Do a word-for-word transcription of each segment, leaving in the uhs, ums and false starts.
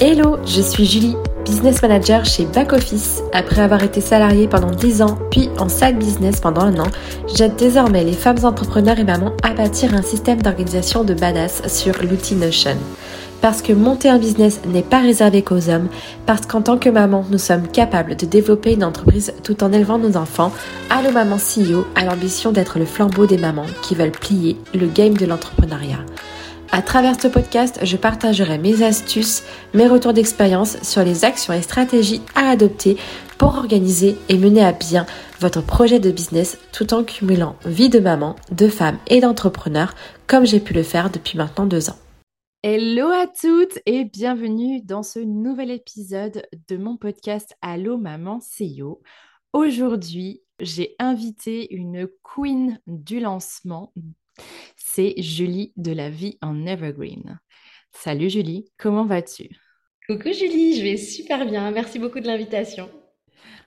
Hello, je suis Julie, business manager chez Backoffice. Après avoir été salariée pendant dix ans, puis en side business pendant un an, j'aide désormais les femmes entrepreneurs et mamans à bâtir un système d'organisation de badass sur l'outil Notion. Parce que monter un business n'est pas réservé qu'aux hommes, parce qu'en tant que maman, nous sommes capables de développer une entreprise tout en élevant nos enfants, Allô Maman C E O a l'ambition d'être le flambeau des mamans qui veulent plier le game de l'entrepreneuriat. À travers ce podcast, je partagerai mes astuces, mes retours d'expérience sur les actions et stratégies à adopter pour organiser et mener à bien votre projet de business tout en cumulant vie de maman, de femme et d'entrepreneur comme j'ai pu le faire depuis maintenant deux ans. Hello à toutes et bienvenue dans ce nouvel épisode de mon podcast Allô Maman C E O. Aujourd'hui, j'ai invité une queen du lancement. C'est Julie de La Vie en Evergreen. Salut Julie, comment vas-tu? Coucou Julie, je vais super bien, merci beaucoup de l'invitation.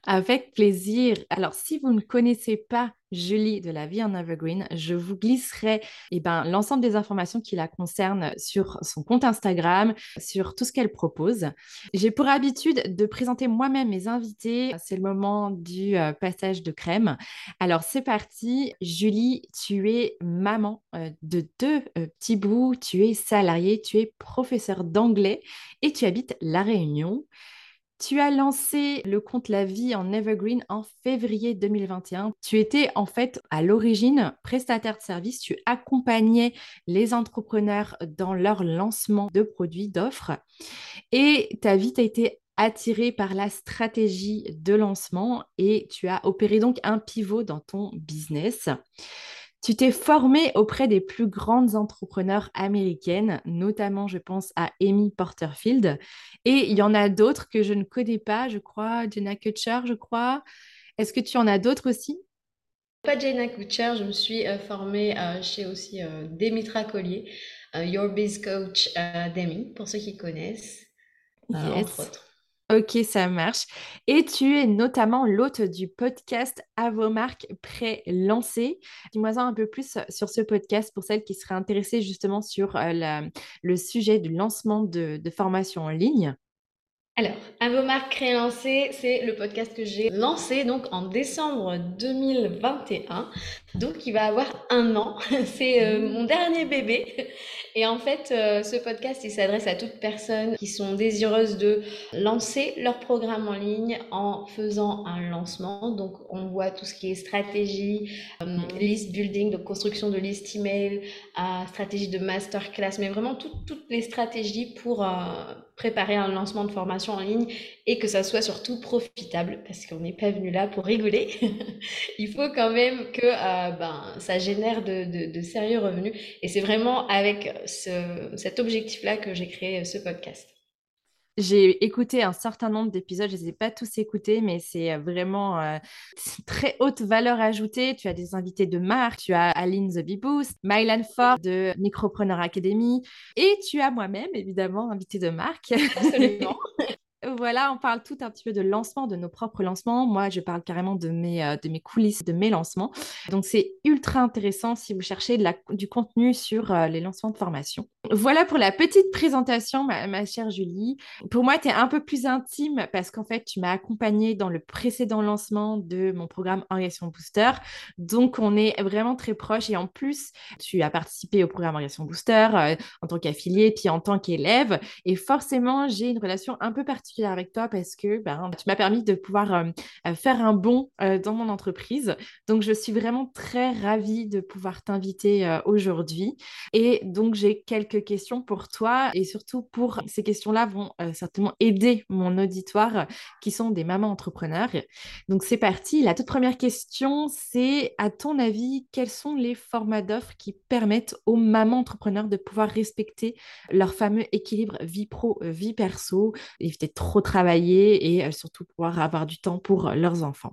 Avec plaisir. Alors, si vous ne connaissez pas Julie de La Vie en Evergreen, je vous glisserai eh ben, l'ensemble des informations qui la concernent sur son compte Instagram, sur tout ce qu'elle propose. J'ai pour habitude de présenter moi-même mes invités. C'est le moment du euh, passage de crème. Alors, c'est parti. Julie, tu es maman euh, de deux euh, petits bouts. Tu es salariée, tu es professeure d'anglais et tu habites La Réunion. Tu as lancé le compte La Vie en Evergreen en février deux mille vingt et un. Tu étais en fait à l'origine prestataire de services. Tu accompagnais les entrepreneurs dans leur lancement de produits, d'offres. Et tu as vite été attirée par la stratégie de lancement et tu as opéré donc un pivot dans ton business. Tu t'es formée auprès des plus grandes entrepreneurs américaines, notamment, je pense, à Amy Porterfield. Et il y en a d'autres que je ne connais pas, je crois, Jenna Kutcher, je crois. Est-ce que tu en as d'autres aussi? Pas Jenna Kutcher, je me suis euh, formée euh, chez aussi euh, Demitra Collier, euh, Your Biz Coach euh, Demi, pour ceux qui connaissent, euh, yes. Entre autres. Ok, ça marche. Et tu es notamment l'hôte du podcast À vos marques, prêt, lancez. Dis-moi un peu plus sur ce podcast pour celles qui seraient intéressées justement sur euh, la, le sujet du lancement de, de formation en ligne. Alors, À vos marques, créez, lancez, c'est le podcast que j'ai lancé donc en décembre deux mille vingt et un, donc il va avoir un an, c'est euh, mon dernier bébé et en fait euh, ce podcast il s'adresse à toutes personnes qui sont désireuses de lancer leur programme en ligne en faisant un lancement, donc on voit tout ce qui est stratégie, euh, list building, donc construction de liste email, euh, stratégie de masterclass, mais vraiment tout, toutes les stratégies pour... Euh, préparer un lancement de formation en ligne et que ça soit surtout profitable parce qu'on n'est pas venu là pour rigoler. Il faut quand même que euh, ben, ça génère de, de, de sérieux revenus et c'est vraiment avec ce, cet objectif-là que j'ai créé ce podcast. J'ai écouté un certain nombre d'épisodes, je ne les ai pas tous écoutés, mais c'est vraiment euh, très haute valeur ajoutée. Tu as des invités de marque, tu as Aline The Beboost, Mylan Ford de Micropreneur Academy et tu as moi-même, évidemment, invité de marque. Absolument. Voilà, on parle tout un petit peu de lancement, de nos propres lancements. Moi, je parle carrément de mes, euh, de mes coulisses, de mes lancements. Donc, c'est ultra intéressant si vous cherchez de la, du contenu sur euh, les lancements de formation. Voilà pour la petite présentation, ma, ma chère Julie. Pour moi, tu es un peu plus intime parce qu'en fait, tu m'as accompagnée dans le précédent lancement de mon programme Organisation Booster. Donc, on est vraiment très proches. Et en plus, tu as participé au programme Organisation Booster euh, en tant qu'affiliée, puis en tant qu'élève. Et forcément, j'ai une relation un peu particulière avec toi parce que ben, tu m'as permis de pouvoir euh, faire un bond euh, dans mon entreprise. Donc, je suis vraiment très ravie de pouvoir t'inviter euh, aujourd'hui. Et donc, j'ai quelques questions pour toi et surtout pour ces questions-là vont euh, certainement aider mon auditoire euh, qui sont des mamans entrepreneurs. Donc, c'est parti. La toute première question, c'est à ton avis, quels sont les formats d'offres qui permettent aux mamans entrepreneurs de pouvoir respecter leur fameux équilibre vie pro, vie perso, éviter de trop travailler et surtout pouvoir avoir du temps pour leurs enfants?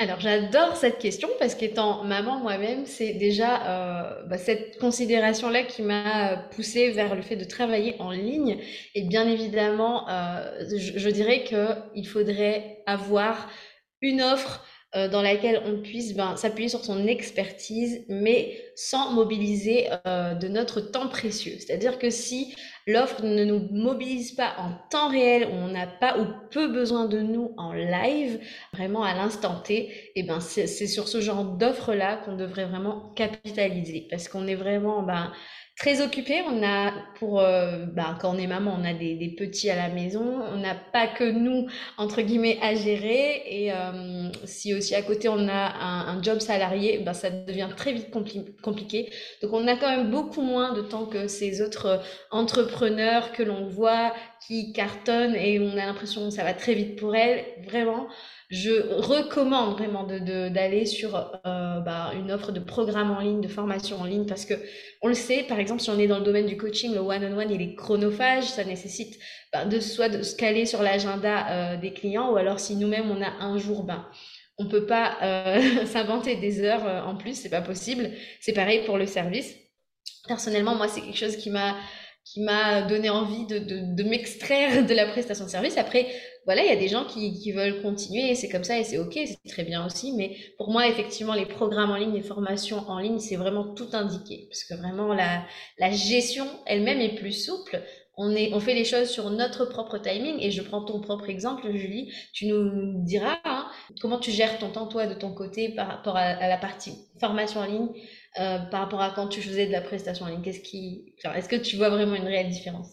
Alors, j'adore cette question parce qu'étant maman moi-même, c'est déjà euh, bah, cette considération-là qui m'a poussée vers le fait de travailler en ligne. Et bien évidemment, euh, je, je dirais qu'il faudrait avoir une offre euh, dans laquelle on puisse ben, s'appuyer sur son expertise, mais sans mobiliser euh, de notre temps précieux. C'est-à-dire que si l'offre ne nous mobilise pas en temps réel, on n'a pas ou peu besoin de nous en live, vraiment à l'instant T, et ben c'est, c'est sur ce genre d'offre-là qu'on devrait vraiment capitaliser, parce qu'on est vraiment... Ben, très occupé, on a pour euh, bah, quand on est maman, on a des, des petits à la maison, on n'a pas que nous entre guillemets à gérer, et euh, si aussi à côté on a un, un job salarié, bah, ça devient très vite compli- compliqué. Donc on a quand même beaucoup moins de temps que ces autres entrepreneurs que l'on voit qui cartonnent et on a l'impression que ça va très vite pour elles. Vraiment, je recommande vraiment de, de, d'aller sur euh, bah, une offre de programme en ligne, de formation en ligne, parce que on le sait, par exemple, si on est dans le domaine du coaching, le one-on-one, il est chronophage, ça nécessite bah, de soit de se caler sur l'agenda euh, des clients, ou alors si nous-mêmes, on a un jour, bah, on ne peut pas euh, s'inventer des heures euh, en plus, ce n'est pas possible. C'est pareil pour le service. Personnellement, moi, c'est quelque chose qui m'a... qui m'a donné envie de, de, de m'extraire de la prestation de service. Après, voilà, il y a des gens qui, qui veulent continuer et c'est comme ça et c'est ok, c'est très bien aussi. Mais pour moi, effectivement, les programmes en ligne, les formations en ligne, c'est vraiment tout indiqué. Parce que vraiment, la, la gestion elle-même est plus souple. On, est, on fait les choses sur notre propre timing, et je prends ton propre exemple, Julie, tu nous diras hein, comment tu gères ton temps, toi, de ton côté, par rapport à, à la partie formation en ligne, euh, par rapport à quand tu faisais de la prestation en ligne. Qu'est-ce qui, genre, est-ce que tu vois vraiment une réelle différence ?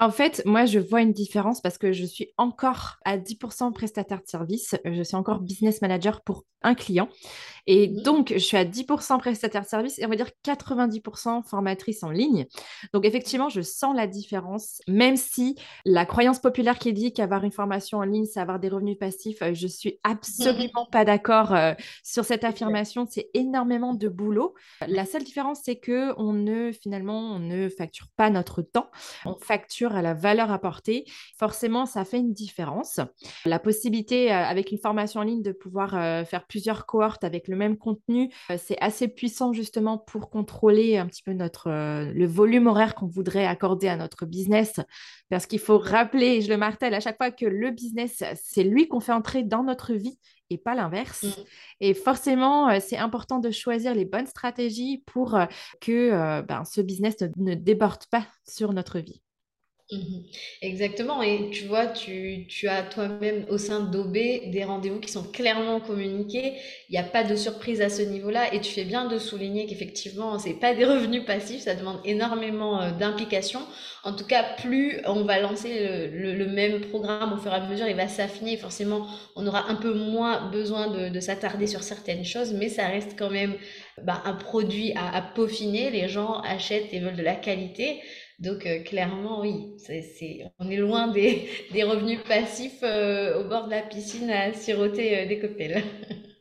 En fait, moi, je vois une différence parce que je suis encore à dix pour cent prestataire de service. Je suis encore business manager pour un client. Et donc, je suis à dix pour cent prestataire de service et on va dire quatre-vingt-dix pour cent formatrice en ligne. Donc, effectivement, je sens la différence, même si la croyance populaire qui dit qu'avoir une formation en ligne, c'est avoir des revenus passifs, je ne suis absolument pas d'accord euh, sur cette affirmation. C'est énormément de boulot. La seule différence, c'est qu'on ne, finalement, on ne facture pas notre temps. On facture à la valeur apportée, forcément ça fait une différence. La possibilité euh, avec une formation en ligne de pouvoir euh, faire plusieurs cohortes avec le même contenu, euh, c'est assez puissant justement pour contrôler un petit peu notre, euh, le volume horaire qu'on voudrait accorder à notre business, parce qu'il faut rappeler, et je le martèle à chaque fois, que le business, c'est lui qu'on fait entrer dans notre vie et pas l'inverse. Mmh. Et forcément, c'est important de choisir les bonnes stratégies pour euh, que euh, ben, ce business ne, ne déborde pas sur notre vie. Mmh. Exactement, et tu vois, tu, tu as toi-même au sein d'O B des rendez-vous qui sont clairement communiqués, il n'y a pas de surprise à ce niveau-là, et tu fais bien de souligner qu'effectivement, ce n'est pas des revenus passifs, ça demande énormément euh, d'implication. En tout cas, plus on va lancer le, le, le même programme au fur et à mesure, il va s'affiner, forcément, on aura un peu moins besoin de, de s'attarder sur certaines choses, mais ça reste quand même bah, un produit à, à peaufiner, les gens achètent et veulent de la qualité. Donc, euh, clairement, oui, c'est, c'est... on est loin des, des revenus passifs euh, au bord de la piscine à siroter euh, des cocktails.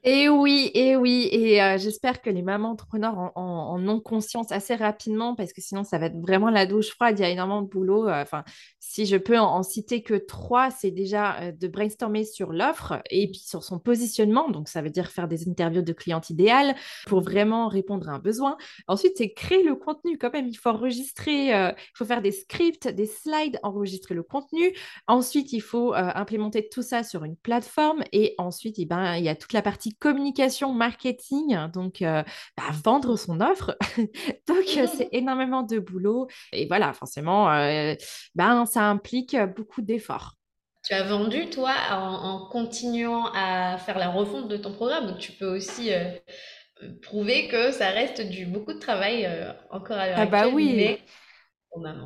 Et oui, et oui, et euh, j'espère que les mamans entrepreneurs en, en, en ont conscience assez rapidement, parce que sinon, ça va être vraiment la douche froide, il y a énormément de boulot. Enfin, euh, si je peux en, en citer que trois, c'est déjà euh, de brainstormer sur l'offre et puis sur son positionnement. Donc, ça veut dire faire des interviews de clientes idéales pour vraiment répondre à un besoin. Ensuite, c'est créer le contenu quand même. Il faut enregistrer, euh, il faut faire des scripts, des slides, enregistrer le contenu. Ensuite, il faut euh, implémenter tout ça sur une plateforme, et ensuite, eh ben, il y a toute la partie communication, marketing, donc euh, bah, vendre son offre. Donc, c'est énormément de boulot. Et voilà, forcément, euh, bah, ça implique beaucoup d'efforts. Tu as vendu, toi, en, en continuant à faire la refonte de ton programme. Donc, tu peux aussi euh, prouver que ça reste du, beaucoup de travail euh, encore à l'heure ah bah actuelle. Oui. Mais...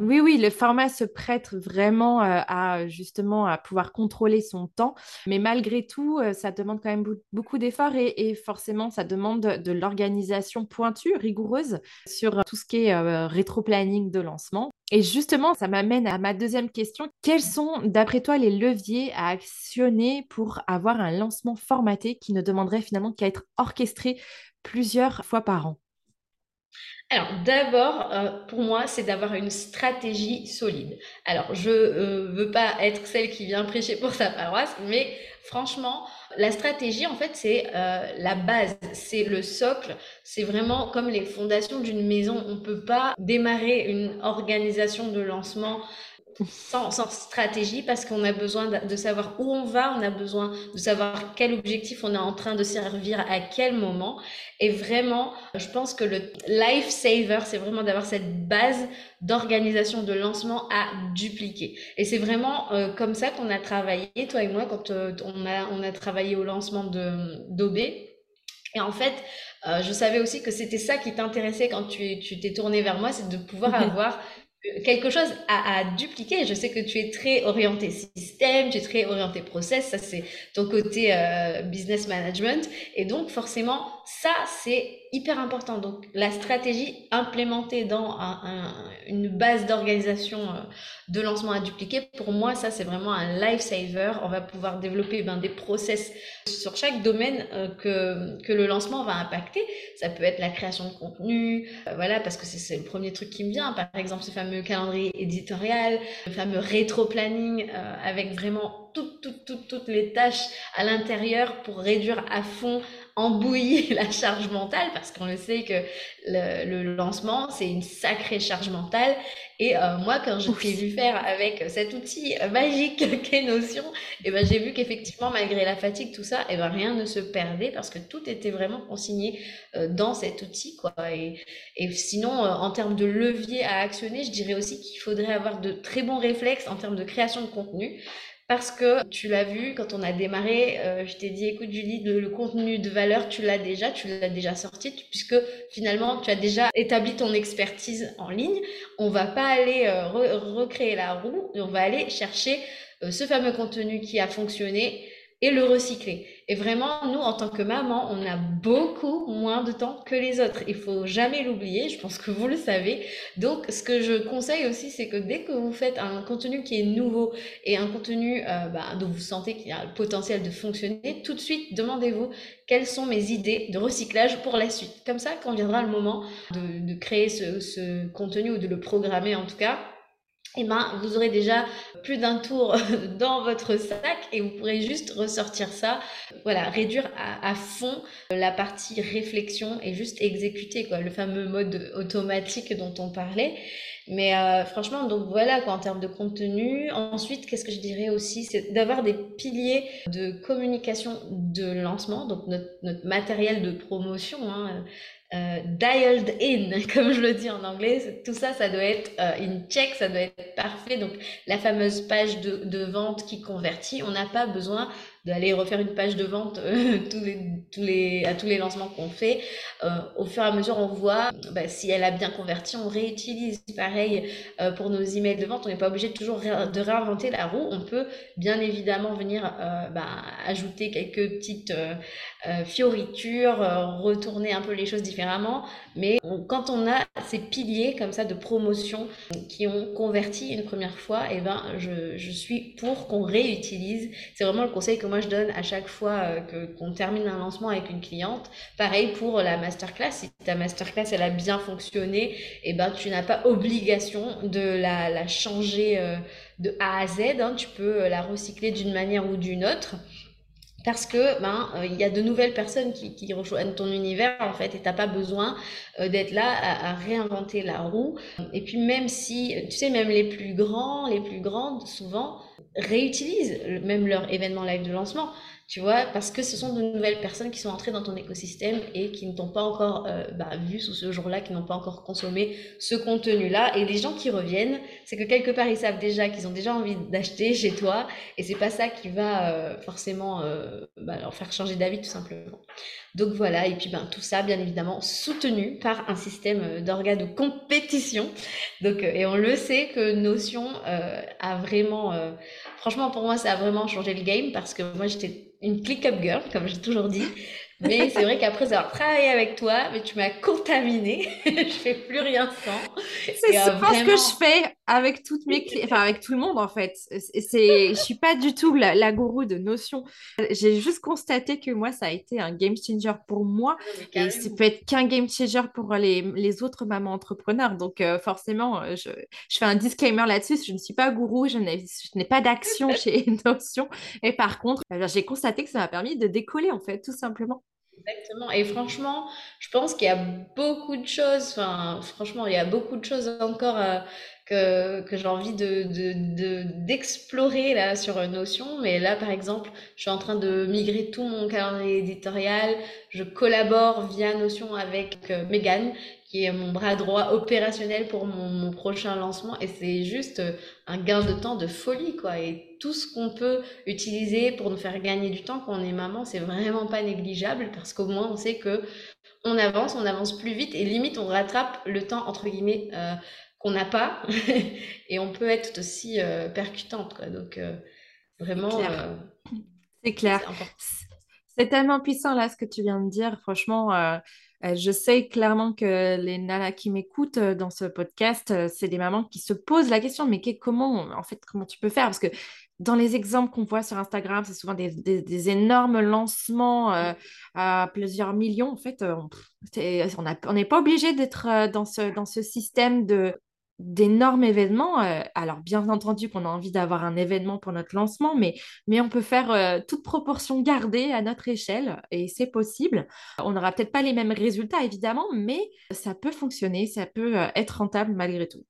Oui, oui, le format se prête vraiment euh, à justement à pouvoir contrôler son temps, mais malgré tout, euh, ça demande quand même b- beaucoup d'efforts et, et forcément, ça demande de l'organisation pointue, rigoureuse sur tout ce qui est euh, rétro-planning de lancement. Et justement, ça m'amène à ma deuxième question. Quels sont, d'après toi, les leviers à actionner pour avoir un lancement formaté qui ne demanderait finalement qu'à être orchestré plusieurs fois par an ? Alors d'abord, euh, pour moi, c'est d'avoir une stratégie solide. Alors, je euh, veux pas être celle qui vient prêcher pour sa paroisse, mais franchement, la stratégie, en fait, c'est euh, la base, c'est le socle, c'est vraiment comme les fondations d'une maison. On peut pas démarrer une organisation de lancement sans, sans stratégie, parce qu'on a besoin de, de savoir où on va, on a besoin de savoir quel objectif on est en train de servir à quel moment. Et vraiment, je pense que le lifesaver, c'est vraiment d'avoir cette base d'organisation de lancement à dupliquer. Et c'est vraiment euh, comme ça qu'on a travaillé, toi et moi, quand euh, on, a, on a travaillé au lancement de, d'O B. Et en fait, euh, je savais aussi que c'était ça qui t'intéressait quand tu, tu t'es tournée vers moi, c'est de pouvoir avoir quelque chose à, à dupliquer. Je sais que tu es très orienté système, tu es très orienté process, ça c'est ton côté euh, business management. Et donc forcément, ça c'est hyper important. Donc la stratégie implémentée dans un, un, une base d'organisation euh, de lancement à dupliquer, pour moi ça c'est vraiment un lifesaver. On va pouvoir développer ben, des process sur chaque domaine euh, que, que le lancement va impacter. Ça peut être la création de contenu, euh, voilà, parce que c'est, c'est le premier truc qui me vient, par exemple ce fameux calendrier éditorial, le fameux rétro-planning euh, avec vraiment toutes, toutes, toutes, toutes les tâches à l'intérieur pour réduire à fond, embouiller la charge mentale, parce qu'on le sait que le, le lancement c'est une sacrée charge mentale. Et euh, moi quand je t'ai vu faire avec cet outil magique qu'est Notion, et ben j'ai vu qu'effectivement malgré la fatigue tout ça, et ben rien ne se perdait parce que tout était vraiment consigné euh, dans cet outil quoi. Et, et sinon euh, en termes de levier à actionner, je dirais aussi qu'il faudrait avoir de très bons réflexes en termes de création de contenu. Parce que tu l'as vu, quand on a démarré, euh, je t'ai dit, écoute Julie, le, le contenu de valeur, tu l'as déjà, tu l'as déjà sorti, tu, puisque finalement, tu as déjà établi ton expertise en ligne. On ne va pas aller euh, re- recréer la roue, on va aller chercher euh, ce fameux contenu qui a fonctionné et le recycler. Et vraiment, nous, en tant que maman, on a beaucoup moins de temps que les autres. Il faut jamais l'oublier, je pense que vous le savez. Donc, ce que je conseille aussi, c'est que dès que vous faites un contenu qui est nouveau et un contenu euh, bah, dont vous sentez qu'il a le potentiel de fonctionner, tout de suite, demandez-vous quelles sont mes idées de recyclage pour la suite. Comme ça, quand viendra le moment de, de créer ce, ce contenu ou de le programmer en tout cas, et eh ben vous aurez déjà plus d'un tour dans votre sac et vous pourrez juste ressortir ça, voilà, réduire à, à fond la partie réflexion et juste exécuter quoi, le fameux mode automatique dont on parlait. Mais euh, franchement, donc voilà quoi, en termes de contenu. Ensuite, qu'est-ce que je dirais aussi, c'est d'avoir des piliers de communication de lancement, donc notre, notre matériel de promotion, hein, euh, dialed in, comme je le dis en anglais. Tout ça, ça doit être euh, in check, ça doit être parfait. Donc la fameuse page de, de vente qui convertit, on n'a pas besoin d'aller refaire une page de vente euh, tous les, tous les, à tous les lancements qu'on fait. Euh, au fur et à mesure, on voit bah, si elle a bien converti, on réutilise. Pareil euh, pour nos emails de vente, on n'est pas obligé toujours de réinventer la roue. On peut bien évidemment venir euh, bah, ajouter quelques petites euh, euh, fioritures, euh, retourner un peu les choses différemment. Mais on, quand on a ces piliers comme ça de promotion qui ont converti une première fois, et ben, je, je suis pour qu'on réutilise. C'est vraiment le conseil que moi je donne à chaque fois que, qu'on termine un lancement avec une cliente. Pareil pour la masterclass, si ta masterclass elle a bien fonctionné, et ben tu n'as pas obligation de la, la changer euh, de A à Z, hein. Tu peux la recycler d'une manière ou d'une autre. Parce que ben il euh, y a de nouvelles personnes qui, qui rejoignent ton univers en fait, et t'as pas besoin euh, d'être là à, à réinventer la roue. Et puis même si tu sais, même les plus grands, les plus grandes souvent réutilisent même leur événement live de lancement. Tu vois, parce que ce sont de nouvelles personnes qui sont entrées dans ton écosystème et qui ne t'ont pas encore euh, bah, vu sous ce jour-là, qui n'ont pas encore consommé ce contenu-là. Et les gens qui reviennent, c'est que quelque part, ils savent déjà qu'ils ont déjà envie d'acheter chez toi. Et c'est pas ça qui va euh, forcément euh, bah, leur faire changer d'avis, tout simplement. Donc voilà, et puis ben, tout ça, bien évidemment, soutenu par un système d'orga de compétition. Donc, euh, et on le sait que Notion euh, a vraiment... Euh, franchement, pour moi, ça a vraiment changé le game parce que moi, j'étais... une click-up girl, comme j'ai toujours dit. Mais c'est vrai qu'après avoir travaillé avec toi, mais tu m'as contaminée. Je fais plus rien sans. C'est euh, vraiment... ce que je fais avec toutes mes cli... enfin avec tout le monde en fait. C'est, je suis pas du tout la, la gourou de Notion. J'ai juste constaté que moi ça a été un game changer pour moi, et ça peut être qu'un game changer pour les les autres mamans entrepreneurs. Donc euh, forcément, je je fais un disclaimer là-dessus. Je ne suis pas gourou, je n'ai je n'ai pas d'action chez Notion. Et par contre, j'ai constaté que ça m'a permis de décoller en fait, tout simplement. Exactement. Et franchement, je pense qu'il y a beaucoup de choses, enfin, franchement, il y a beaucoup de choses encore euh, que, que j'ai envie de, de, de, d'explorer là sur Notion. Mais là, par exemple, je suis en train de migrer tout mon calendrier éditorial. Je collabore via Notion avec euh, Megan, qui est mon bras droit opérationnel pour mon, mon prochain lancement. Et c'est juste un gain de temps de folie, quoi. Et tout ce qu'on peut utiliser pour nous faire gagner du temps quand on est maman, c'est vraiment pas négligeable, parce qu'au moins on sait que on avance, on avance plus vite et limite on rattrape le temps entre guillemets euh, qu'on n'a pas et on peut être tout aussi euh, percutante, quoi. Donc euh, vraiment, c'est clair. Euh, c'est clair. C'est, c'est tellement puissant là ce que tu viens de dire, franchement. Euh... Je sais clairement que les nanas qui m'écoutent dans ce podcast, c'est des mamans qui se posent la question, mais que, comment, en fait, comment tu peux faire? Parce que dans les exemples qu'on voit sur Instagram, c'est souvent des, des, des énormes lancements euh, à plusieurs millions. En fait, on n'est pas obligé d'être dans ce, dans ce système de, d'énormes événements. Alors, bien entendu qu'on a envie d'avoir un événement pour notre lancement, mais, mais on peut faire euh, toute proportion gardée à notre échelle, et c'est possible. On n'aura peut-être pas les mêmes résultats, évidemment, mais ça peut fonctionner, ça peut être rentable malgré tout.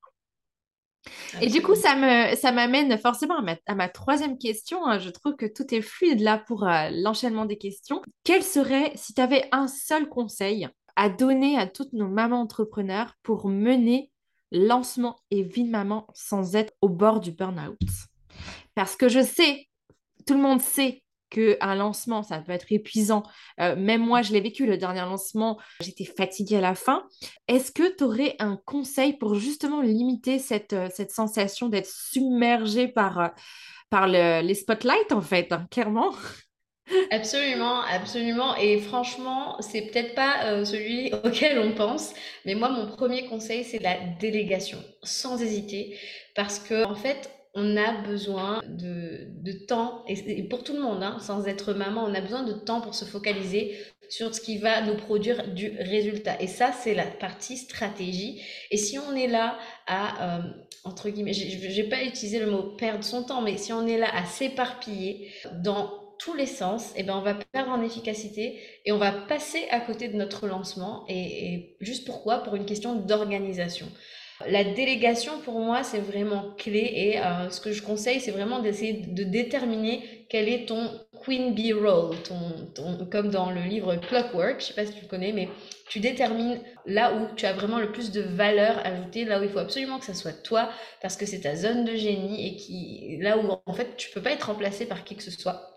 Absolument. Et du coup, ça, me, ça m'amène forcément à ma, à ma troisième question. Hein. Je trouve que tout est fluide là pour euh, l'enchaînement des questions. Quel serait, si tu avais un seul conseil à donner à toutes nos mamans entrepreneurs pour mener lancement et vie de maman sans être au bord du burn-out? Parce que je sais, tout le monde sait qu'un lancement, ça peut être épuisant. Euh, même moi, je l'ai vécu, le dernier lancement, j'étais fatiguée à la fin. Est-ce que tu aurais un conseil pour justement limiter cette, cette sensation d'être submergée par, par le, les spotlights, en fait, hein, clairement? Absolument, absolument. Et franchement, c'est peut-être pas euh, celui auquel on pense, mais moi, mon premier conseil, c'est la délégation, sans hésiter, parce que en fait, on a besoin de, de temps, et, et pour tout le monde, hein, sans être maman, on a besoin de temps pour se focaliser sur ce qui va nous produire du résultat. Et ça, c'est la partie stratégie. Et si on est là à, euh, entre guillemets, j'ai, j'ai pas utilisé le mot perdre son temps, mais si on est là à s'éparpiller dans tous les sens, eh ben on va perdre en efficacité et on va passer à côté de notre lancement. Et, et juste pourquoi? Pour une question d'organisation. La délégation, pour moi, c'est vraiment clé. Et euh, ce que je conseille, c'est vraiment d'essayer de déterminer quel est ton queen bee role, ton, ton, comme dans le livre Clockwork, je ne sais pas si tu le connais, mais tu détermines là où tu as vraiment le plus de valeur ajoutée, là où il faut absolument que ça soit toi, parce que c'est ta zone de génie et qui, là où en fait tu ne peux pas être remplacé par qui que ce soit.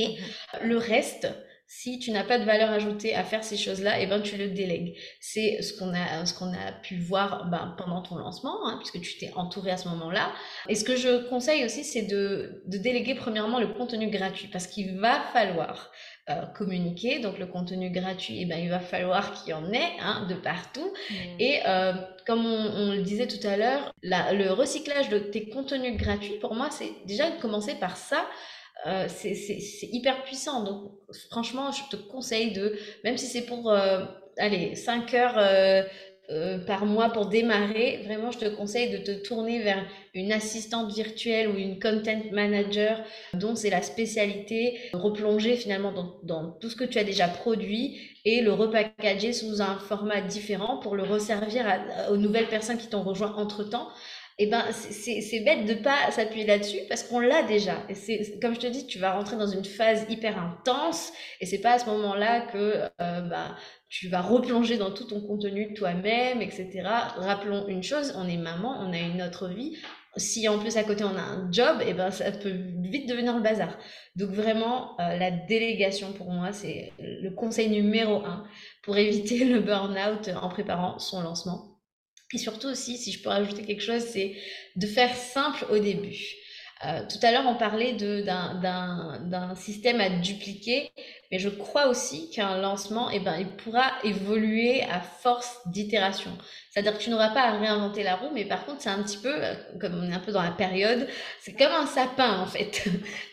Et le reste, si tu n'as pas de valeur ajoutée à faire ces choses-là, eh ben, tu le délègues. C'est ce qu'on a, ce qu'on a pu voir ben, pendant ton lancement, hein, puisque tu t'es entouré à ce moment-là. Et ce que je conseille aussi, c'est de, de déléguer premièrement le contenu gratuit, parce qu'il va falloir euh, communiquer. Donc, le contenu gratuit, eh ben, il va falloir qu'il y en ait hein, de partout. Mmh. Et euh, comme on, on le disait tout à l'heure, la, le recyclage de tes contenus gratuits, pour moi, c'est déjà de commencer par ça. Euh, c'est, c'est, c'est hyper puissant. Donc franchement, je te conseille de, même si c'est pour euh, allez, cinq heures euh, euh, par mois pour démarrer, vraiment je te conseille de te tourner vers une assistante virtuelle ou une content manager dont c'est la spécialité, replonger finalement dans, dans tout ce que tu as déjà produit et le repackager sous un format différent pour le resservir à, aux nouvelles personnes qui t'ont rejoint entre-temps. Eh ben, c'est, c'est, c'est bête de ne pas s'appuyer là-dessus parce qu'on l'a déjà. Et c'est, comme je te dis, tu vas rentrer dans une phase hyper intense et ce n'est pas à ce moment-là que euh, bah, tu vas replonger dans tout ton contenu toi-même, et cetera. Rappelons une chose, on est maman, on a une autre vie. Si en plus à côté on a un job, eh ben, ça peut vite devenir le bazar. Donc vraiment, euh, la délégation pour moi, c'est le conseil numéro un pour éviter le burn-out en préparant son lancement. Et surtout aussi, si je peux rajouter quelque chose, c'est de faire simple au début. Euh, tout à l'heure, on parlait de, d'un, d'un, d'un système à dupliquer, mais je crois aussi qu'un lancement, eh ben, il pourra évoluer à force d'itération. C'est-à-dire que tu n'auras pas à réinventer la roue, mais par contre, c'est un petit peu, comme on est un peu dans la période, c'est comme un sapin en fait.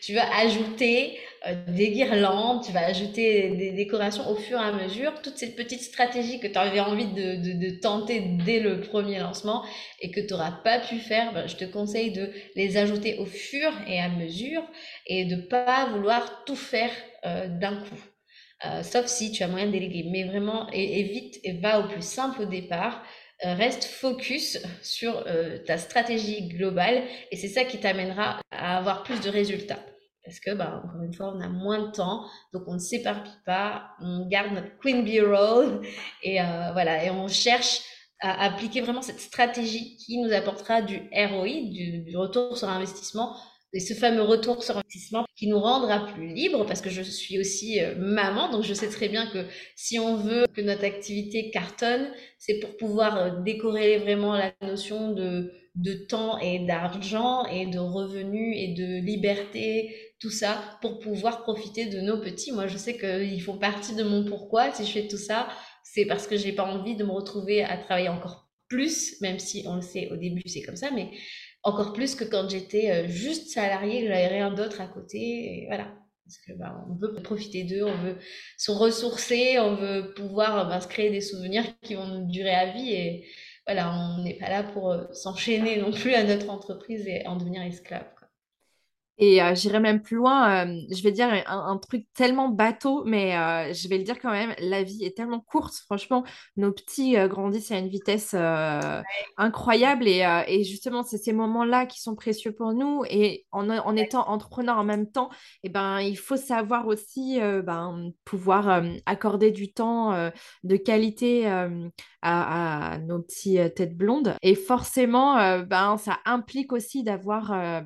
Tu vas ajouter euh, des guirlandes, tu vas ajouter des décorations au fur et à mesure, toutes ces petites stratégies que tu avais envie de, de, de tenter dès le premier lancement et que tu n'auras pas pu faire, ben, je te conseille de les ajouter au fur et à mesure et de ne pas vouloir tout faire euh, d'un coup. Euh, sauf si tu as moyen de déléguer, mais vraiment é- évite et va au plus simple au départ. reste focus sur euh, ta stratégie globale et c'est ça qui t'amènera à avoir plus de résultats. Parce que, bah, encore une fois, on a moins de temps, donc on ne s'éparpille pas, on garde notre Queen Bee Roll et euh, voilà, et on cherche à appliquer vraiment cette stratégie qui nous apportera du R O I, du, du retour sur investissement, et ce fameux retour sur investissement qui nous rendra plus libres, parce que je suis aussi euh, maman, donc je sais très bien que si on veut que notre activité cartonne, c'est pour pouvoir euh, décorréler vraiment la notion de, de temps et d'argent et de revenus et de liberté, tout ça, pour pouvoir profiter de nos petits. Moi, je sais qu'ils font partie de mon pourquoi. Si je fais tout ça, c'est parce que j'ai pas envie de me retrouver à travailler encore plus, même si on le sait, au début, c'est comme ça, mais encore plus que quand j'étais juste salariée, que j'avais rien d'autre à côté, et voilà. Parce que, bah, on veut profiter d'eux, on veut se ressourcer, on veut pouvoir, bah, se créer des souvenirs qui vont nous durer à vie, et voilà, on n'est pas là pour s'enchaîner non plus à notre entreprise et en devenir esclave, quoi. Et euh, j'irai même plus loin, euh, je vais dire un, un truc tellement bateau, mais euh, je vais le dire quand même, la vie est tellement courte, franchement, nos petits euh, grandissent à une vitesse euh, incroyable et, euh, et justement, c'est ces moments-là qui sont précieux pour nous et en, en étant entrepreneur en même temps, eh ben, il faut savoir aussi euh, ben, pouvoir euh, accorder du temps euh, de qualité euh, à, à nos petits euh, têtes blondes et forcément, euh, ben, ça implique aussi d'avoir euh,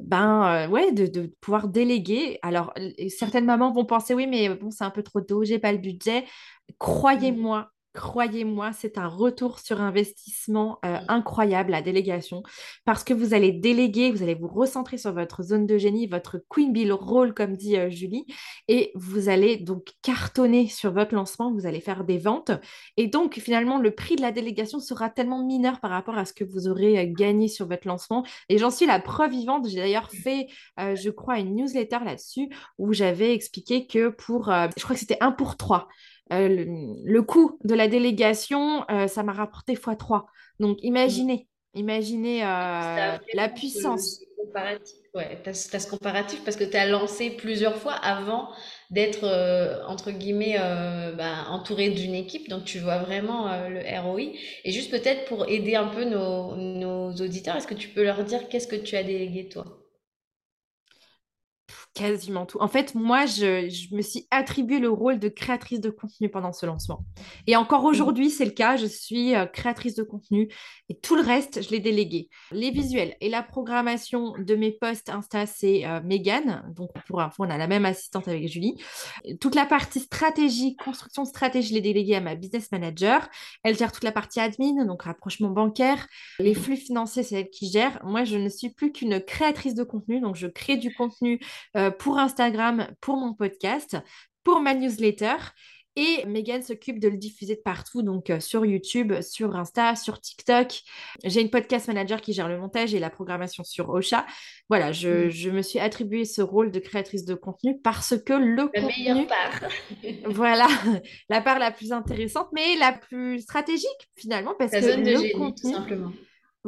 ben, euh, ouais, de, de pouvoir déléguer. Alors, certaines mamans vont penser, oui, mais bon, c'est un peu trop tôt, j'ai pas le budget. Croyez-moi, croyez-moi, c'est un retour sur investissement euh, incroyable, la délégation, parce que vous allez déléguer, vous allez vous recentrer sur votre zone de génie, votre Queen Bee Roll, comme dit euh, Julie, et vous allez donc cartonner sur votre lancement, vous allez faire des ventes, et donc finalement, le prix de la délégation sera tellement mineur par rapport à ce que vous aurez euh, gagné sur votre lancement, et j'en suis la preuve vivante, j'ai d'ailleurs fait, euh, je crois, une newsletter là-dessus, où j'avais expliqué que pour, euh, je crois que c'était un pour trois, Euh, le, le coût de la délégation, euh, ça m'a rapporté fois trois. Donc, imaginez, mmh. imaginez euh, la puissance. Ouais, tu as ce comparatif parce que tu as lancé plusieurs fois avant d'être, euh, entre guillemets, euh, bah, entouré d'une équipe. Donc, tu vois vraiment euh, le R O I. Et juste peut-être pour aider un peu nos, nos auditeurs, est-ce que tu peux leur dire qu'est-ce que tu as délégué, toi ? Quasiment tout. En fait, moi, je, je me suis attribué le rôle de créatrice de contenu pendant ce lancement. Et encore aujourd'hui, c'est le cas. Je suis euh, créatrice de contenu et tout le reste, je l'ai délégué. Les visuels et la programmation de mes posts Insta, c'est euh, Mégane. Donc, pour info, on a la même assistante avec Julie. Toute la partie stratégie, construction de stratégie, je l'ai déléguée à ma business manager. Elle gère toute la partie admin, donc rapprochement bancaire. Les flux financiers, c'est elle qui gère. Moi, je ne suis plus qu'une créatrice de contenu. Donc, je crée du contenu euh, pour Instagram, pour mon podcast, pour ma newsletter. Et Mégane s'occupe de le diffuser de partout, donc euh, sur YouTube, sur Insta, sur TikTok. J'ai une podcast manager qui gère le montage et la programmation sur Ocha. Voilà, je, mm. je me suis attribué ce rôle de créatrice de contenu parce que le la contenu... La meilleure part. Voilà, la part la plus intéressante, mais la plus stratégique finalement. Parce la que zone de le génie, contenu... tout simplement.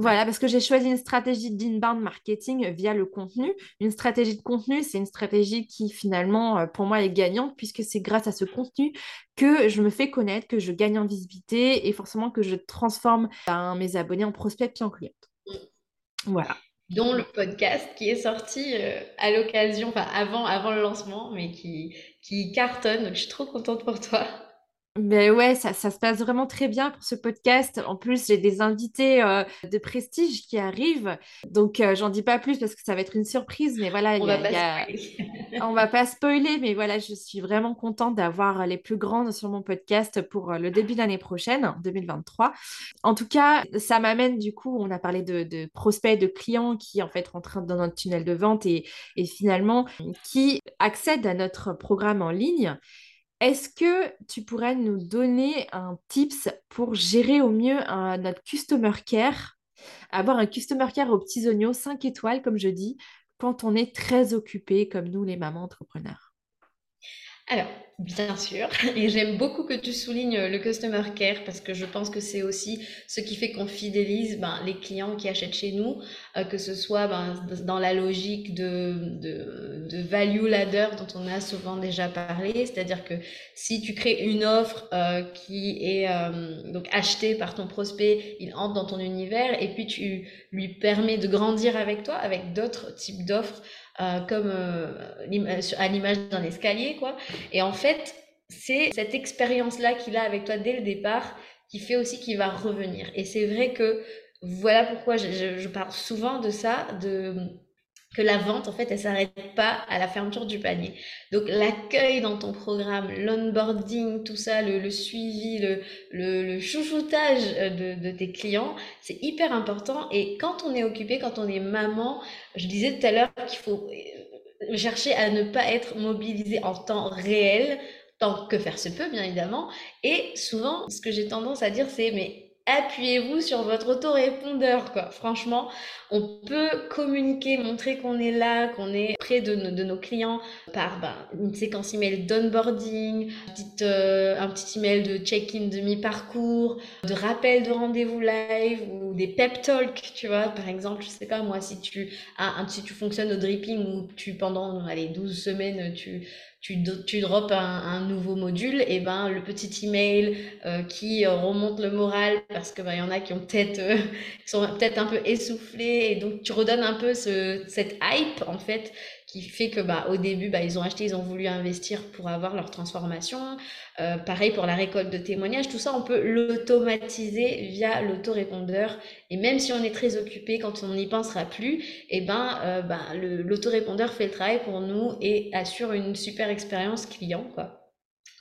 Voilà, parce que j'ai choisi une stratégie d'inbound marketing via le contenu. Une stratégie de contenu, c'est une stratégie qui finalement, pour moi, est gagnante puisque c'est grâce à ce contenu que je me fais connaître, que je gagne en visibilité et forcément que je transforme ben, mes abonnés en prospects puis en clients. Voilà. Dont le podcast qui est sorti à l'occasion, enfin avant, avant le lancement, mais qui, qui cartonne. Donc, je suis trop contente pour toi. Mais ouais, ça, ça se passe vraiment très bien pour ce podcast. En plus, j'ai des invités euh, de prestige qui arrivent. Donc, euh, j'en dis pas plus parce que ça va être une surprise. Mais voilà, on y a, va pas y a... on va pas spoiler. Mais voilà, je suis vraiment contente d'avoir les plus grandes sur mon podcast pour le début de l'année prochaine, deux mille vingt-trois. En tout cas, ça m'amène du coup, on a parlé de, de prospects, de clients qui en fait rentrent dans notre tunnel de vente et, et finalement qui accèdent à notre programme en ligne. Est-ce que tu pourrais nous donner un tips pour gérer au mieux un, notre customer care, avoir un customer care aux petits oignons, cinq étoiles, comme je dis, quand on est très occupé, comme nous, les mamans entrepreneurs? Alors, bien sûr, et j'aime beaucoup que tu soulignes le customer care parce que je pense que c'est aussi ce qui fait qu'on fidélise ben, les clients qui achètent chez nous, euh, que ce soit ben, dans la logique de, de, de value ladder dont on a souvent déjà parlé, c'est-à-dire que si tu crées une offre euh, qui est euh, donc achetée par ton prospect, il entre dans ton univers et puis tu lui permets de grandir avec toi, avec d'autres types d'offres. Euh, comme euh, à l'image d'un escalier, quoi. Et en fait, c'est cette expérience-là qu'il a avec toi dès le départ qui fait aussi qu'il va revenir. Et c'est vrai que voilà pourquoi je, je, je parle souvent de ça, de que la vente, en fait, elle s'arrête pas à la fermeture du panier. Donc, l'accueil dans ton programme, l'onboarding, tout ça, le, le suivi, le, le, le chouchoutage de, de tes clients, c'est hyper important. Et quand on est occupé, quand on est maman, je disais tout à l'heure qu'il faut chercher à ne pas être mobilisé en temps réel, tant que faire se peut, bien évidemment. Et souvent, ce que j'ai tendance à dire, c'est « mais appuyez-vous sur votre autorépondeur, quoi. » Franchement, on peut communiquer, montrer qu'on est là, qu'on est près de, no- de nos clients par ben, une séquence email d'onboarding, petite, euh, un petit email de check-in de mi-parcours, de rappel de rendez-vous live ou des pep talks, tu vois. Par exemple, je sais pas moi, si tu, ah, si tu fonctionnes au dripping ou tu pendant allez, douze semaines, tu... Tu, tu drops un, un nouveau module, et ben le petit email euh, qui remonte le moral parce que ben il y en a qui ont peut-être euh, qui sont peut-être un peu essoufflés, et donc tu redonnes un peu ce, cette hype en fait qui fait que bah au début bah ils ont acheté, ils ont voulu investir pour avoir leur transformation. Euh, pareil pour la récolte de témoignages, tout ça on peut l'automatiser via l'autorépondeur. Et même si on est très occupé, quand on n'y pensera plus, et ben, euh, ben le, l'autorépondeur fait le travail pour nous et assure une super expérience client, quoi.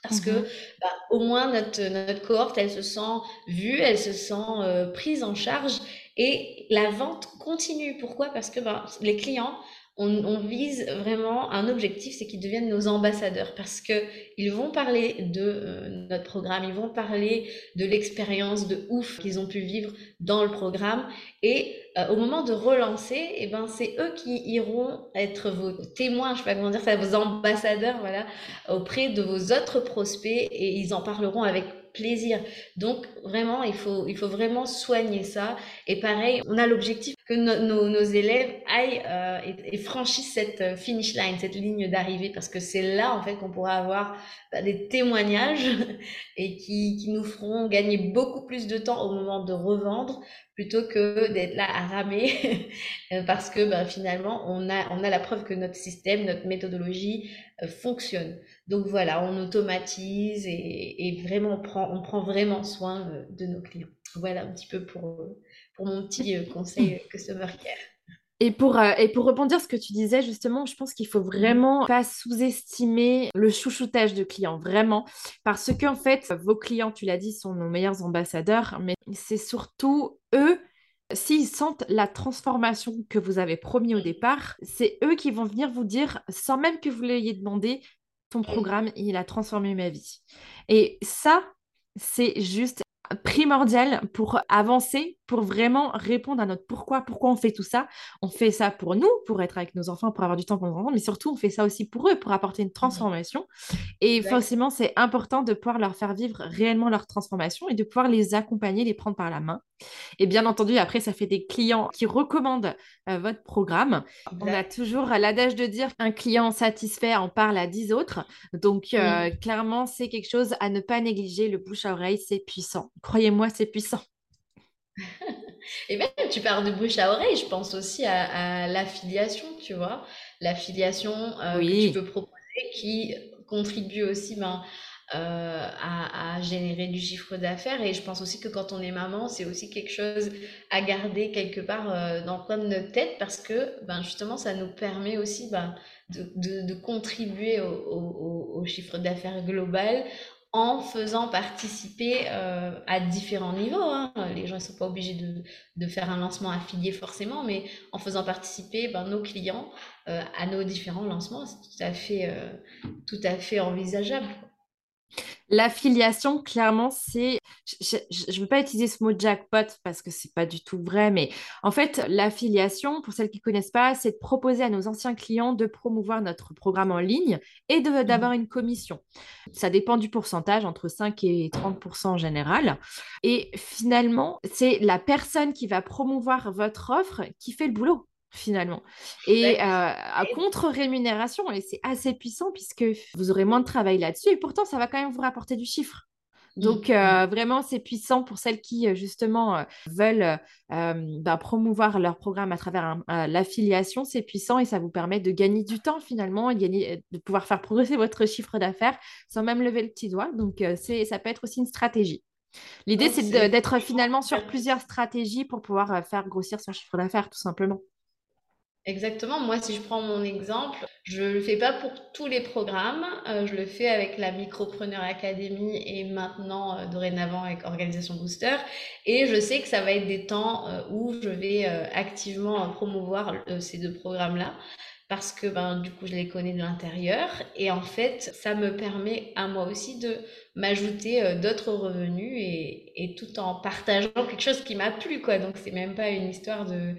Parce que bah, au moins notre, notre cohorte, elle se sent vue, elle se sent euh, prise en charge, et la vente continue. Pourquoi ? Parce que bah, les clients, on, on vise vraiment un objectif, c'est qu'ils deviennent nos ambassadeurs, parce que ils vont parler de euh, notre programme, ils vont parler de l'expérience de ouf qu'ils ont pu vivre dans le programme, et euh, au moment de relancer, eh ben, c'est eux qui iront être vos témoins, je sais pas comment dire ça, vos ambassadeurs, voilà, auprès de vos autres prospects, et ils en parleront avec plaisir. Donc vraiment, il faut, il faut vraiment soigner ça. Et pareil, on a l'objectif que no, no, nos élèves aillent euh, et, et franchissent cette finish line, cette ligne d'arrivée, parce que c'est là en fait qu'on pourra avoir bah, des témoignages et qui, qui nous feront gagner beaucoup plus de temps au moment de revendre, plutôt que d'être là à ramer parce que bah, finalement on a, on a la preuve que notre système, notre méthodologie euh, fonctionne. Donc voilà, on automatise et, et vraiment on prend, on prend vraiment soin euh, de nos clients. Voilà un petit peu pour, pour mon petit euh, conseil Customer Care. Et pour, euh, et pour rebondir ce que tu disais, justement, je pense qu'il faut vraiment pas sous-estimer le chouchoutage de clients, vraiment. Parce que, en fait, vos clients, tu l'as dit, sont nos meilleurs ambassadeurs, mais c'est surtout eux, s'ils sentent la transformation que vous avez promis au départ, c'est eux qui vont venir vous dire, sans même que vous l'ayez demandé, ton programme, il a transformé ma vie. Et ça, c'est juste primordial pour avancer, pour vraiment répondre à notre pourquoi, pourquoi on fait tout ça. On fait ça pour nous, pour être avec nos enfants, pour avoir du temps pour nos enfants, mais surtout on fait ça aussi pour eux, pour apporter une transformation. Et ouais. Forcément, c'est important de pouvoir leur faire vivre réellement leur transformation et de pouvoir les accompagner, les prendre par la main. Et bien entendu, après, ça fait des clients qui recommandent euh, votre programme. On a toujours l'adage de dire qu'un client satisfait en parle à dix autres. Donc, euh, mmh. clairement, c'est quelque chose à ne pas négliger. Le bouche à oreille, c'est puissant. Croyez-moi, c'est puissant. Et même, tu parles de bouche à oreille, je pense aussi à, à l'affiliation, tu vois. L'affiliation euh, oui. que tu peux proposer qui contribue aussi... Ben, Euh, à, à générer du chiffre d'affaires. Et je pense aussi que quand on est maman, c'est aussi quelque chose à garder quelque part euh, dans le coin de notre tête, parce que ben, justement ça nous permet aussi ben, de, de, de contribuer au, au, au chiffre d'affaires global en faisant participer euh, à différents niveaux, hein. Les gens ne sont pas obligés de, de faire un lancement affilié forcément, mais en faisant participer ben, nos clients euh, à nos différents lancements, c'est tout à fait, euh, tout à fait envisageable. L'affiliation, clairement, c'est... Je ne veux pas utiliser ce mot jackpot parce que ce n'est pas du tout vrai, mais en fait, l'affiliation, pour celles qui ne connaissent pas, c'est de proposer à nos anciens clients de promouvoir notre programme en ligne et de, d'avoir une commission. Ça dépend du pourcentage, entre cinq et trente pour cent en général. Et finalement, c'est la personne qui va promouvoir votre offre qui fait le boulot. Finalement, et euh, à contre-rémunération, et c'est assez puissant puisque vous aurez moins de travail là-dessus, et pourtant ça va quand même vous rapporter du chiffre. Donc euh, vraiment c'est puissant pour celles qui justement euh, veulent euh, bah, promouvoir leur programme à travers un, euh, l'affiliation, c'est puissant et ça vous permet de gagner du temps finalement, et de, gagner, de pouvoir faire progresser votre chiffre d'affaires sans même lever le petit doigt, donc euh, c'est, ça peut être aussi une stratégie. L'idée donc, c'est, c'est de, d'être finalement sur plusieurs stratégies pour pouvoir faire grossir son chiffre d'affaires tout simplement. Exactement. Moi, si je prends mon exemple, je le fais pas pour tous les programmes. Euh, je le fais avec la Micropreneur Academy et maintenant, euh, dorénavant, avec Organisation Booster. Et je sais que ça va être des temps euh, où je vais euh, activement euh, promouvoir euh, ces deux programmes-là parce que, ben, du coup, je les connais de l'intérieur. Et en fait, ça me permet à moi aussi de m'ajouter euh, d'autres revenus et, et tout en partageant quelque chose qui m'a plu, quoi. Donc, c'est même pas une histoire de...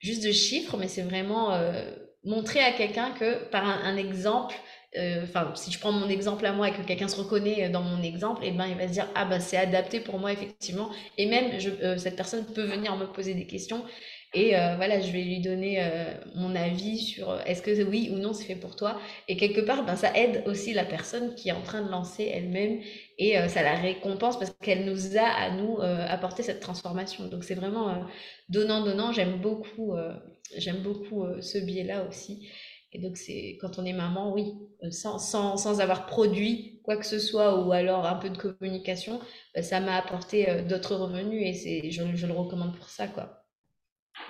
juste de chiffres, mais c'est vraiment euh, montrer à quelqu'un que par un, un exemple, enfin euh, si je prends mon exemple à moi et que quelqu'un se reconnaît dans mon exemple, et eh ben il va se dire ah ben c'est adapté pour moi effectivement, et même je, euh, cette personne peut venir me poser des questions et euh, voilà je vais lui donner euh, mon avis sur euh, est-ce que oui ou non c'est fait pour toi, et quelque part ben ça aide aussi la personne qui est en train de lancer elle-même et euh, ça la récompense parce qu'elle nous a à nous euh, apporter cette transformation, donc c'est vraiment euh, donnant donnant. J'aime beaucoup euh, j'aime beaucoup euh, ce biais-là aussi. Et donc, c'est, quand on est maman, oui, sans, sans, sans avoir produit quoi que ce soit ou alors un peu de communication, ça m'a apporté d'autres revenus et c'est, je, je le recommande pour ça, quoi.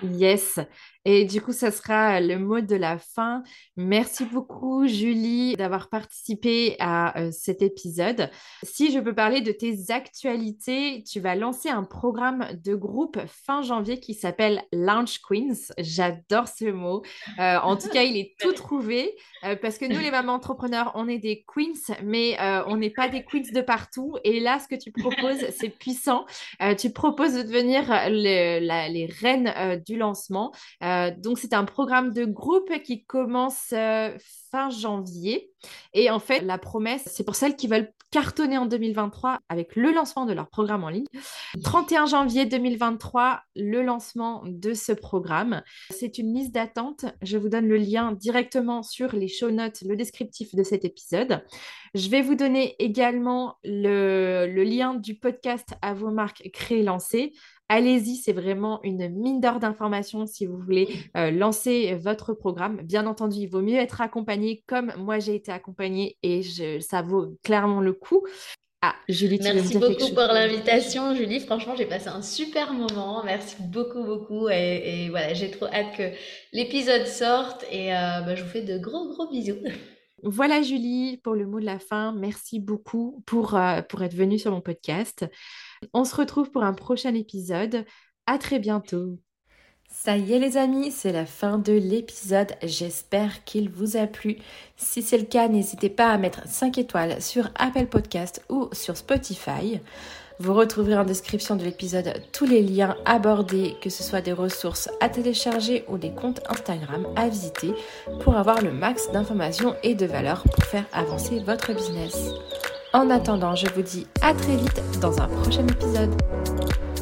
Yes. Et du coup, ça sera le mot de la fin. Merci beaucoup, Julie, d'avoir participé à euh, cet épisode. Si je peux parler de tes actualités, tu vas lancer un programme de groupe fin janvier qui s'appelle Launch Queens. J'adore ce mot. Euh, en tout cas, il est tout trouvé euh, parce que nous, les mamans entrepreneurs, on est des queens, mais euh, on n'est pas des queens de partout. Et là, ce que tu proposes, c'est puissant. Euh, tu proposes de devenir le, la, les reines euh, du lancement. Euh, Donc, c'est un programme de groupe qui commence euh, fin janvier. Et en fait, la promesse, c'est pour celles qui veulent cartonner en deux mille vingt-trois avec le lancement de leur programme en ligne. trente et un janvier deux mille vingt-trois, le lancement de ce programme. C'est une liste d'attente. Je vous donne le lien directement sur les show notes, le descriptif de cet épisode. Je vais vous donner également le, le lien du podcast À vos marques, créez, lancez. Allez-y, c'est vraiment une mine d'or d'informations si vous voulez euh, lancer votre programme. Bien entendu, il vaut mieux être accompagné comme moi j'ai été accompagnée et je, ça vaut clairement le coup. Ah, Julie, tu merci beaucoup pour l'invitation, Julie. Franchement, j'ai passé un super moment. Merci beaucoup, beaucoup. Et, et voilà, j'ai trop hâte que l'épisode sorte et euh, bah, je vous fais de gros, gros bisous. Voilà Julie, pour le mot de la fin, merci beaucoup pour, euh, pour être venue sur mon podcast. On se retrouve pour un prochain épisode. À très bientôt. Ça y est les amis, c'est la fin de l'épisode. J'espère qu'il vous a plu. Si c'est le cas, n'hésitez pas à mettre cinq étoiles sur Apple Podcast ou sur Spotify. Vous retrouverez en description de l'épisode tous les liens abordés, que ce soit des ressources à télécharger ou des comptes Instagram à visiter pour avoir le max d'informations et de valeur pour faire avancer votre business. En attendant, je vous dis à très vite dans un prochain épisode.